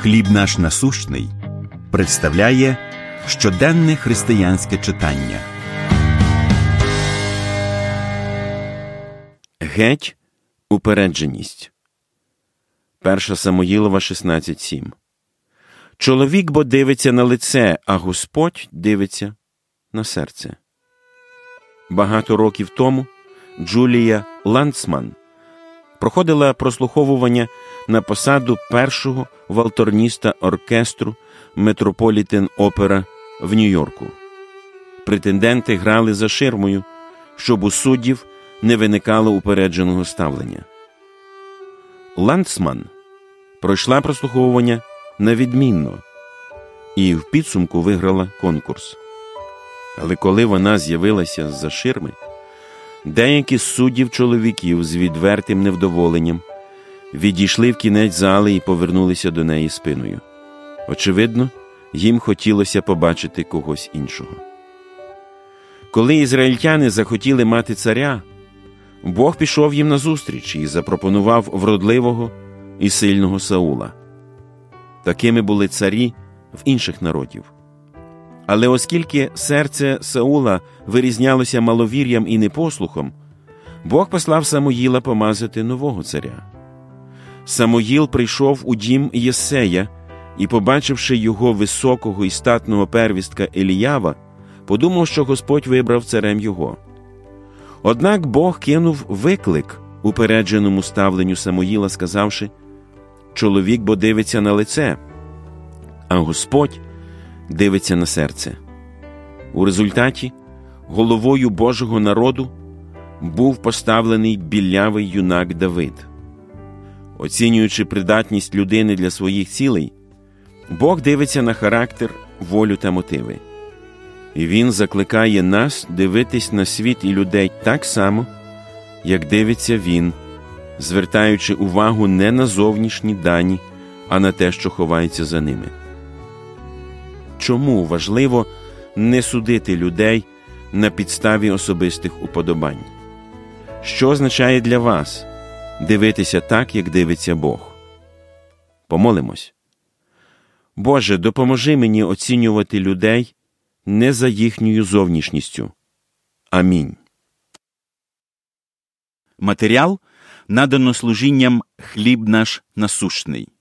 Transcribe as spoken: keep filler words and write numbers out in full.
«Хліб наш насущний» представляє щоденне християнське читання. Геть упередженість. Перша Самуїлова шістнадцять сім. Чоловік бо дивиться на лице, а Господь дивиться на серце. Багато років тому Джулія Ландсман проходила прослуховування на посаду першого валторніста оркестру Метрополітен Опера в Нью-Йорку. Претенденти грали за ширмою, щоб у суддів не виникало упередженого ставлення. Ландсман пройшла прослуховування навідмінно і в підсумку виграла конкурс. Але коли вона з'явилася з-за ширми, деякі з суддів-чоловіків з відвертим невдоволенням відійшли в кінець зали і повернулися до неї спиною. Очевидно, їм хотілося побачити когось іншого. Коли ізраїльтяни захотіли мати царя, Бог пішов їм назустріч і запропонував вродливого і сильного Саула. Такими були царі в інших народів. Але оскільки серце Саула вирізнялося маловір'ям і непослухом, Бог послав Самуїла помазати нового царя. Самуїл прийшов у дім Єсея і, побачивши його високого і статного первістка Еліява, подумав, що Господь вибрав царем його. Однак Бог кинув виклик упередженому ставленню Самуїла, сказавши: «Чоловік бо дивиться на лице, а Господь дивиться на серце». У результаті головою Божого народу був поставлений білявий юнак Давид. Оцінюючи придатність людини для своїх цілей, Бог дивиться на характер, волю та мотиви. І Він закликає нас дивитись на світ і людей так само, як дивиться Він, звертаючи увагу не на зовнішні дані, а на те, що ховається за ними. Чому важливо не судити людей на підставі особистих уподобань? Що означає для вас дивитися так, як дивиться Бог? Помолимось. Боже, допоможи мені оцінювати людей не за їхньою зовнішністю. Амінь. Матеріал надано служінням «Хліб наш насущний».